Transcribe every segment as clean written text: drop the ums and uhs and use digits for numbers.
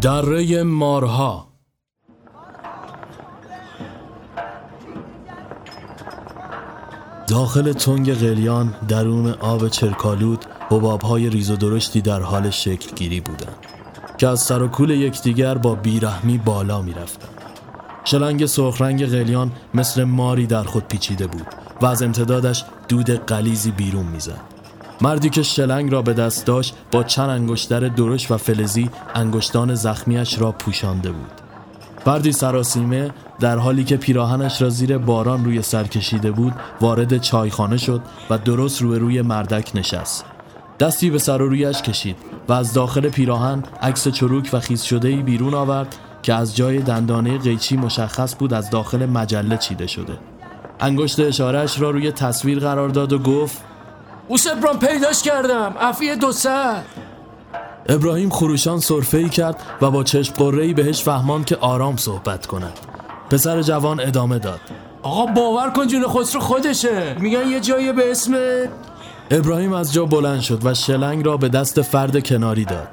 دره مارها. داخل تنگ قلیان درون آب چرکالود حباب‌های ریز و درشتی در حال شکل گیری بودند که از سر و کول یکدیگر با بیرحمی بالا می‌رفتند. شلنگ سرخ رنگ قلیان مثل ماری در خود پیچیده بود و از امتدادش دود غلیظی بیرون می‌زد. مردی که شلنگ را به دست داشت با چند انگشتر درشت و فلزی انگشتان زخمیش را پوشانده بود. مردی سراسیمه در حالی که پیراهنش را زیر باران روی سر کشیده بود وارد چایخانه شد و درست روی مردک نشست. دستی به سر و رویش کشید و از داخل پیراهن عکس چروک و خیس شده‌ای بیرون آورد که از جای دندانه قیچی مشخص بود از داخل مجله چیده شده. انگشت اشارهش را روی تصویر قرار داد و گفت: اوسبران پیداش کردم، عفیه دو سر. ابراهیم خروشان سرفه‌ای کرد و با چشم قره‌ای بهش فهمان که آرام صحبت کند. پسر جوان ادامه داد: آقا باور کن جون خسرو خودشه، میگن یه جایی به اسم. ابراهیم از جا بلند شد و شلنگ را به دست فرد کناری داد.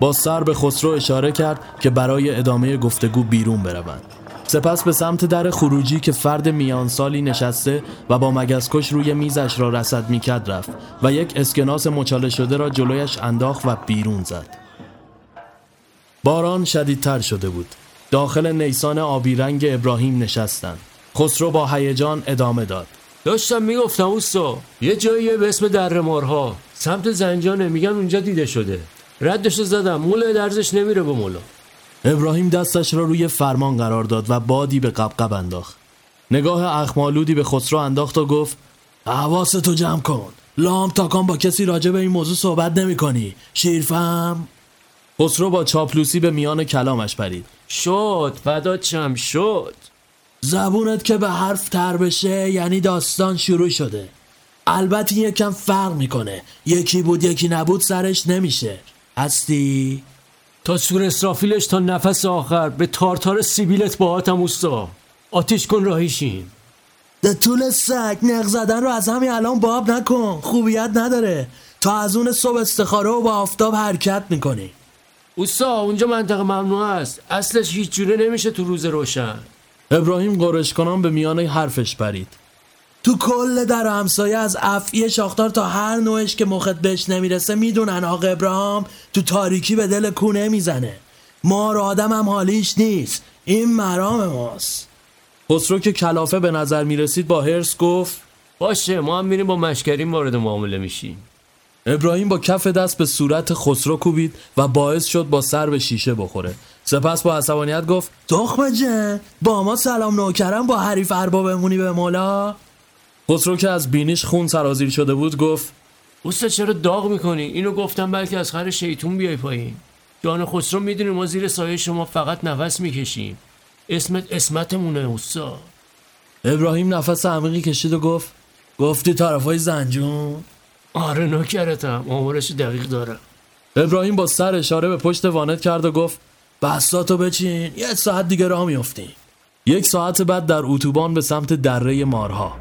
با سر به خسرو اشاره کرد که برای ادامه گفتگو بیرون بروند. سپس به سمت در خروجی که فرد میانسالی نشسته و با مگسکش روی میزش را رصد میکرد رفت و یک اسکناس مچاله شده را جلویش انداخت و بیرون زد. باران شدیدتر شده بود. داخل نیسان آبی رنگ ابراهیم نشستند. خسرو با هیجان ادامه داد: داشتم میگفتم اوستا یه جاییه به اسم دره مارها، سمت زنجانه، میگن اونجا دیده شده. ردش زدم، موله درزش نمیره به مولا. ابراهیم دستش را روی فرمان قرار داد و بادی به قبقب انداخت. نگاه اخمالودی به خسرو انداخت و گفت: حواستو جمع کن، لام تاکان با کسی راجع به این موضوع صحبت نمی‌کنی، شیرفهم. خسرو با چاپلوسی به میان کلامش پرید: شد فدات شم، شد زبونت که به حرف تر بشه یعنی داستان شروع شده. البته این یکم فرق میکنه، یکی بود یکی نبود سرش نمیشه. هستی؟ تا سور اسرافیلش تا نفس آخر به تارتار سیبیلت باهاتم اوستا، آتیش کن راهیشیم. ده طول سگ نق زدن رو از همین الان باب نکن، خوبیت نداره. تا از اون صبح استخاره و با آفتاب حرکت میکنی. اوستا اونجا منطقه ممنوع است، اصلش هیچ جوره نمیشه تو روز روشن. ابراهیم قرش کنان به میانه حرفش پرید: تو کل در همسایه از عفیه شاختار تا هر نوعش که مخت بهش نمیرسه میدونن آق ابراهیم تو تاریکی به دل کونه میزنه. ما رو آدم هم حالیش نیست، این مرام ماست. خسرو که کلافه به نظر میرسید با هرس گفت: باشه ما هم میریم با مشکرین وارد معامله میشیم. ابراهیم با کف دست به صورت خسرو کوبید و باعث شد با سر به شیشه بخوره. سپس با عصبانیت گفت: تخمه جن با ما سلام نوکرم، با حریف ارباب امونی به مولا. خسرو که از بینیش خون سرازیر شده بود گفت: اوستا چرا داغ میکنی؟ اینو گفتم بلکه از خر شیطون بیای پایین. جان خسرو میدونی ما زیر سایه شما فقط نفس میکشیم، اسمت اسمتمونه اوستا. ابراهیم نفس عمیقی کشید و گفت: گفتی طرفای زنجون؟ آره نوکرتم، آمارش دقیق دارم. ابراهیم با سر اشاره به پشت وانت کرد و گفت: بساتو بچین، یک ساعت دیگه راه میافتیم. یک ساعت بعد در اتوبان به سمت دره مارها.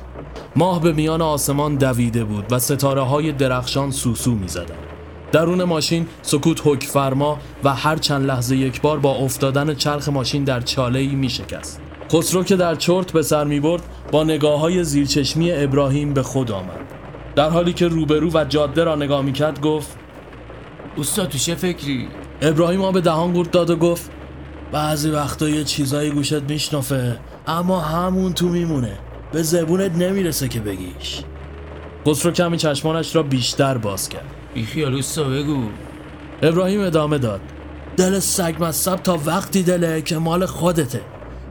ماه به میان آسمان دویده بود و ستاره های درخشان سوسو میزدند. درون ماشین سکوت حکم فرما و هر چند لحظه یک بار با افتادن چرخ ماشین در چاله‌ای میشکست. خسرو که در چرت به سر میبرد با نگاه‌های زیرچشمی ابراهیم به خود آمد. در حالی که روبرو و جاده را نگاه میکرد گفت: اوستا تو چه فکری؟ ابراهیم آب دهان گورد داد و گفت: بعضی وقتا یه چیزایی گوشت میشنفه اما همون تو میمونه، به زبونت نمیرسه که بگیش. خسرو کمی چشمانش را بیشتر باز کرد. بیخیال اوستا بگو. ابراهیم ادامه داد: دل سگ مصب تا وقتی دله که مال خودته،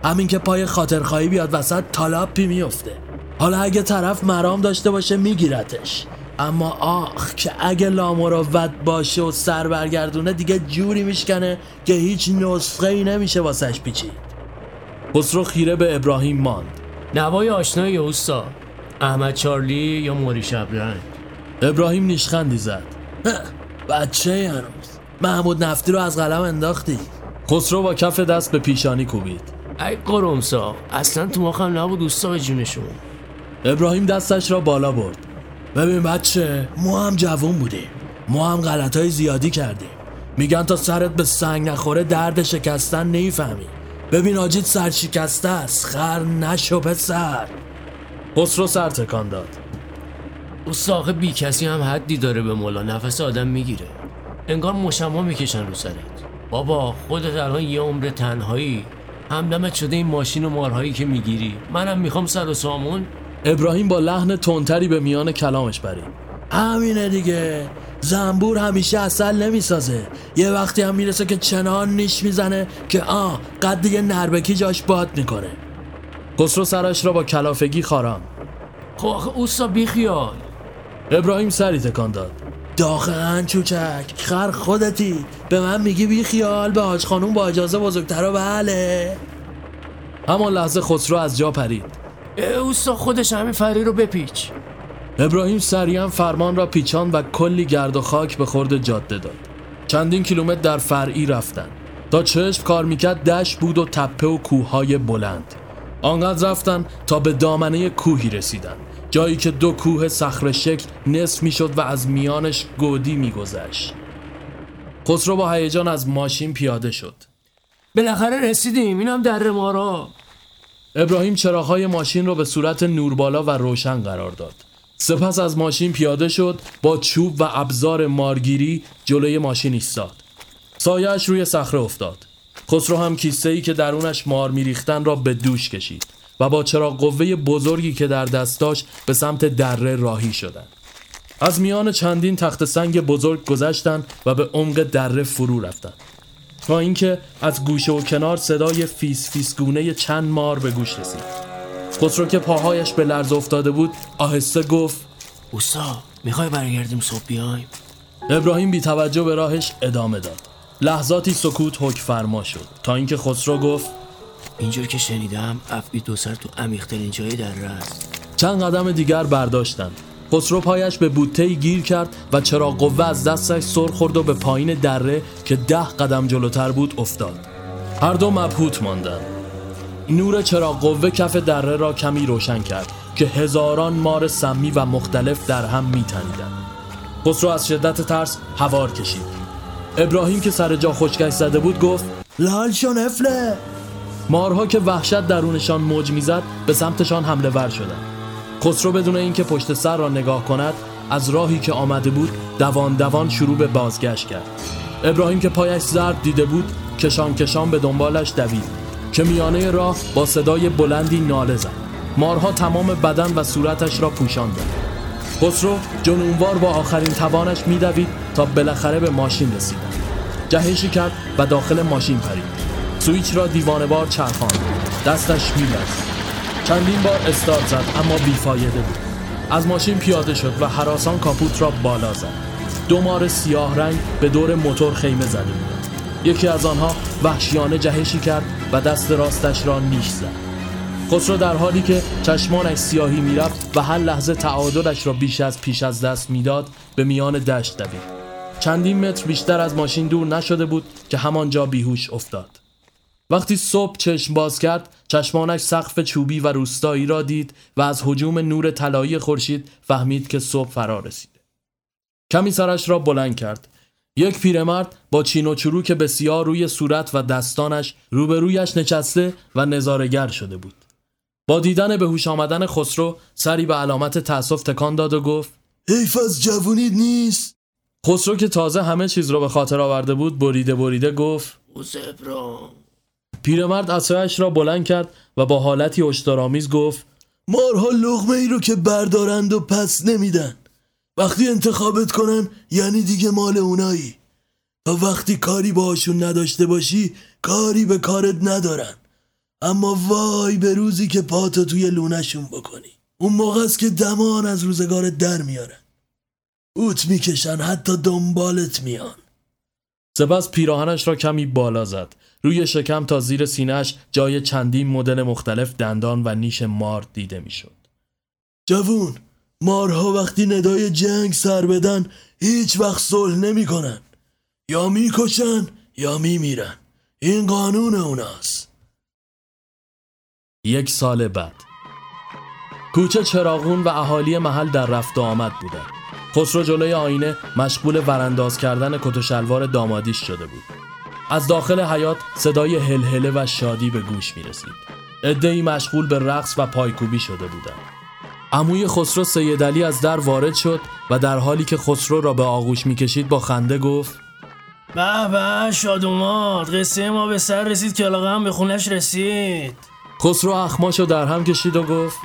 همین که پای خاطرخواهی بیاد وسط تالاپی میفته. حالا اگه طرف مرام داشته باشه میگیرتش، اما آخ که اگه لامراوت باشه و سر برگردونه دیگه جوری میشکنه که هیچ نسخه‌ای نمیشه واسش پیچید. خسرو خیره به ابراهیم ماند. نوای آشنای اوستا، احمد چارلی یا موری شبرنگ. ابراهیم نیشخندی زد: بچه هنوز محمود نفتی رو از قلم انداختی. خسرو با کف دست به پیشانی کوبید: ای قرمسا، اصلا تو ماخم نبود اوستا به جونشون. ابراهیم دستش را بالا برد: ببین بچه، ما هم جوان بودیم، ما هم غلطای زیادی کردیم، میگن تا سرت به سنگ نخوره درد شکستن نمیفهمی. ببین آجیت سر شکسته است، خر نشو پسر. خسرو سر تکان داد. اوساق بی کسی هم حدی داره به مولا، نفس آدم میگیره. انگار مشما میکشن رو سرت. بابا خودت الان یه عمر تنهایی، همدمت شده این ماشین و مارهایی که میگیری. منم میخوام سر و سامون. ابراهیم با لحن تندتری به میان کلامش برید. همینه دیگه، زنبور همیشه عسل نمیسازه، یه وقتی هم میرسه که چنان نیش میزنه که قد یه نربکی جاش باد میکنه. خسرو سرش را با کلافگی خاران. خواخه اوستا بیخیال. ابراهیم سری تکان داد. داخلا چوچک، خر خودتی، به من میگی بیخیال، به حاج خانوم با اجازه بزرگترا. بله. همان لحظه خسرو از جا پرید. اوستا خودش همین فری رو بپیچ. ابراهیم سریعا فرمان را پیچان و کلی گرد و خاک به خورد جاده داد. چندین کیلومتر در فرعی رفتند. تا چشم کار میکرد دشت بود و تپه و کوههای بلند. آنقدر رفتند تا به دامنه کوهی رسیدند، جایی که دو کوه صخره شکل نصف میشد و از میانش گودی میگذشت. خسرو با هیجان از ماشین پیاده شد. بالاخره رسیدیم، اینم دره مارها. ابراهیم چراغ‌های ماشین را به صورت نوربالا و روشن قرار داد. سپس از ماشین پیاده شد، با چوب و ابزار مارگیری جلوی ماشین ایستاد. سایه‌اش روی صخره افتاد. خسرو هم کیسه‌ای که درونش مار می‌ریختن را به دوش کشید و با چراغ قوه بزرگی که در دست داشت به سمت دره راهی شدند. از میان چندین تخت سنگ بزرگ گذشتند و به عمق دره فرو رفتند، تا اینکه از گوشه و کنار صدای فیس فیس گونه چند مار به گوش رسید. خسرو که پاهایش به لرز افتاده بود آهسته گفت: اوستا میخوای برگردیم صبح بیایم؟ ابراهیم بی توجه به راهش ادامه داد. لحظاتی سکوت حکم فرما شد تا اینکه خسرو گفت: اینجور که شنیدم افعی دو سر تو عمیق‌ترین جای دره است. چند قدم دیگر برداشتند. خسرو پایش به بوته‌ای گیر کرد و چراغ قوه از دستش سر خورد و به پایین دره که 10 قدم جلوتر بود افتاد. هر دو مبهوت ماندند. نور چراغ قوه کف دره را کمی روشن کرد که هزاران مار سمی و مختلف در هم می‌تنیدند. خسرو از شدت ترس هوار کشید. ابراهیم که سر جا خشکش زده بود گفت: لال شون افله. مارها که وحشت درونشان موج می‌زد به سمتشان حمله ور شدند. خسرو بدون اینکه پشت سر را نگاه کند از راهی که آمده بود دوان دوان شروع به بازگشت کرد. ابراهیم که پایش زرد دیده بود کشان کشان به دنبالش دوید که میانه راه با صدای بلندی ناله زد. مارها تمام بدن و صورتش را پوشاندند. خسرو جنونوار با آخرین توانش میدوید تا بالاخره به ماشین رسید. جهشی کرد و داخل ماشین پرید. سوئیچ را دیوانه‌وار چرخاند. دستش میلرزید. چندین بار استارت زد اما بیفایده بود. از ماشین پیاده شد و هراسان کاپوت را بالا زد. 2 مار سیاه رنگ به دور موتور خیمه زده بودند. یکی از آنها وحشیانه جهشی کرد و دست راستش را نیش زد. خسرو در حالی که چشمانش سیاهی میرفت و هر لحظه تعادلش را پیش از دست میداد به میان دشت دوید. چندین متر بیشتر از ماشین دور نشده بود که همانجا بیهوش افتاد. وقتی صبح چشم باز کرد چشمانش سقف چوبی و روستایی را دید و از هجوم نور طلایی خورشید فهمید که صبح فرا رسیده. کمی سرش را بلند کرد. یک پیرمرد با چین و چروک بسیار روی صورت و دستانش روبرویش نشسته و نظاره‌گر شده بود. با دیدن به هوش آمدن خسرو سری به علامت تأسف تکان داد و گفت: حیف از جوونیت نیست. خسرو که تازه همه چیز را به خاطر آورده بود بریده گفت: اوزبران. پیرمرد عصایش را بلند کرد و با حالتی هشدارآمیز گفت: مارها لقمه ای رو که بردارند و پس نمیدن. وقتی انتخابت کنن یعنی دیگه مال اونایی. تا وقتی کاری باهاشون نداشته باشی کاری به کارت ندارن، اما وای به روزی که پاتو توی لونشون بکنی. اون موقع است که دمان از روزگارت در میارن، اوت میکشن، حتی دنبالت میان. سپس پیراهنش را کمی بالا زد. روی شکم تا زیر سینه‌اش جای چندین مدل مختلف دندان و نیش مار دیده میشد. جوون، مارها وقتی ندای جنگ سر بدن هیچ وقت صلح نمی کنن. یا می کشن یا می میرن. این قانون اوناست. 1 سال بعد کوچه چراغون و اهالی محل در رفت آمد بودند. خسرو جلوی آینه مشغول ورانداز کردن کت و شلوار دامادیش شده بود. از داخل حیاط صدای هلهله و شادی به گوش می رسید. عده‌ای مشغول به رقص و پایکوبی شده بودند. عموی خسرو سیدعلی از در وارد شد و در حالی که خسرو را به آغوش می کشید با خنده گفت: به به شادوماد، قصه ما به سر رسید که علاقه هم به خونش رسید. خسرو اخماشو در هم کشید و گفت: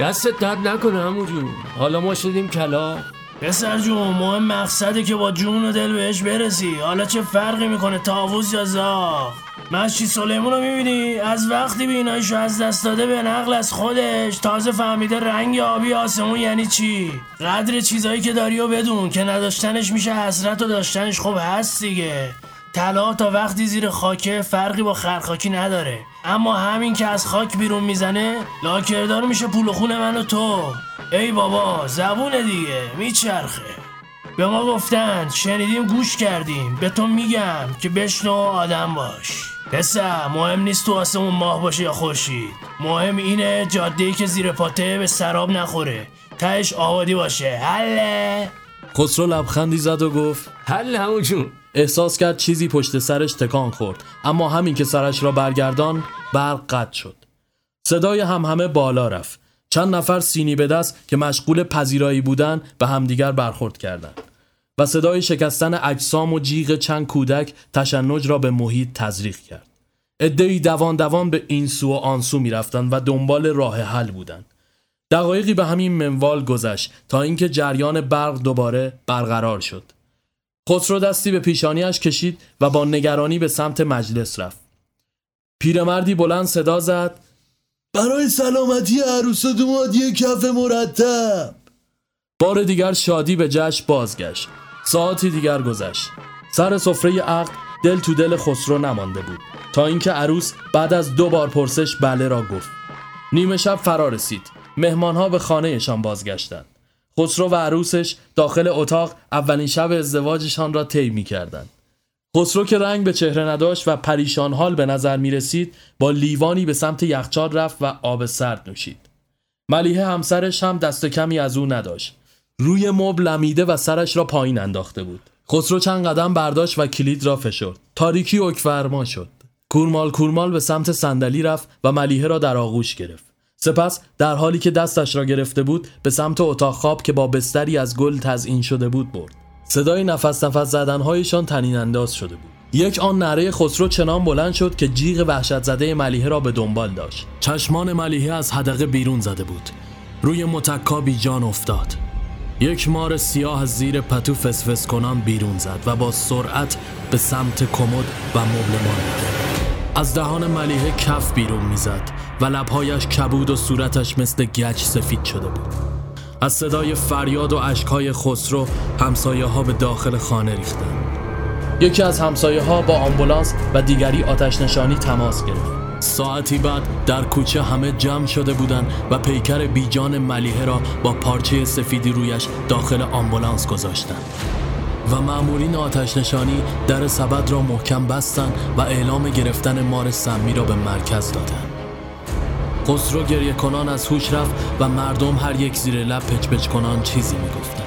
دستت درد نکنه عمو جون، حالا ما شدیم کلا. پسر جون مهم مقصده که با جون و دل بهش برسی، حالا چه فرقی میکنه طاووس یا زاغ. مشتی سلیمون رو میبینی؟ از وقتی بینایشو از دست داده به نقل از خودش تازه فهمیده رنگ آبی آسمون یعنی چی. قدر چیزایی که داری و بدون که نداشتنش میشه حسرت و داشتنش خب هست دیگه. طلا تا وقتی زیر خاکه فرقی با خرخاکی نداره، اما همین که از خاک بیرون میزنه لاکردار میشه پول خون من و تو. ای بابا زبونه دیگه میچرخه. به ما گفتن، شنیدیم، گوش کردیم. به تو میگم که بشنو آدم باش. پسر مهم نیست تو آسمون ماه باشه یا خورشید، مهم اینه جاده‌ای که زیر پاته به سراب نخوره، تهش آبادی باشه. حله. خسرو لبخندی زد و گفت: حله همون جون. احساس کرد چیزی پشت سرش تکان خورد، اما همین که سرش را برگردان برق قطع شد. صدای همهمه بالا رفت. چند نفر سینی به دست که مشغول پذیرایی بودند به همدیگر برخورد کردند و صدای شکستن اجسام و جیغ چند کودک تشنج را به محیط تزریق کرد. عده‌ای دوان دوان به این سو و آن سو می‌رفتند و دنبال راه حل بودند. دقایقی به همین منوال گذشت تا اینکه جریان برق دوباره برقرار شد. خسرو دستی به پیشانیش کشید و با نگرانی به سمت مجلس رفت. پیرمردی بلند صدا زد: برای سلامتی عروس و داماد یک کف مرتب. بار دیگر شادی به جشن بازگشت. ساعتی دیگر گذشت. سر سفره عقد دل تو دل خسرو نمانده بود تا اینکه عروس بعد از 2 بار پرسش بله را گفت. نیمه شب فرا رسید. مهمان‌ها به خانه‌شان بازگشتند. خسرو و عروسش داخل اتاق اولین شب ازدواجشان را طی می‌کردند. خسرو که رنگ به چهره نداشت و پریشان حال به نظر می رسید با لیوانی به سمت یخچال رفت و آب سرد نوشید. ملیحه همسرش هم دست کمی از او نداشت. روی مبل لمیده و سرش را پایین انداخته بود. خسرو چند قدم برداشت و کلید را فشرد. تاریکی اوکفرما شد. کورمال کورمال به سمت صندلی رفت و ملیحه را در آغوش گرفت. سپس در حالی که دستش را گرفته بود به سمت اتاق خواب که با بستری از گل تزئین شده بود برد. صدای نفس زدن‌هایشان طنین انداز شده بود. یک آن نعره خسرو چنان بلند شد که جیغ وحشت زده ملیحه را به دنبال داشت. چشمان ملیحه از حدقه بیرون زده بود. روی متکا بی جان افتاد. یک مار سیاه از زیر پتو فسفس کنان بیرون زد و با سرعت به سمت کمد و مبل ماند. از دهان ملیحه کف بیرون میزد و لب‌هایش کبود و صورتش مثل گچ سفید شده بود. از صدای فریاد و اشک‌های خسرو همسایه‌ها به داخل خانه ریختند. یکی از همسایه‌ها با آمبولانس و دیگری آتش نشانی تماس گرفت. ساعتی بعد در کوچه همه جمع شده بودند و پیکر بیجان ملیحه را با پارچه سفیدی رویش داخل آمبولانس گذاشتند و مامورین آتش نشانی در سبد را محکم بستند و اعلام گرفتن مار سمی را به مرکز دادند. خسرو گریه کنان از هوش رفت و مردم هر یک زیر لب پچ‌پچ کنان چیزی میگفتند.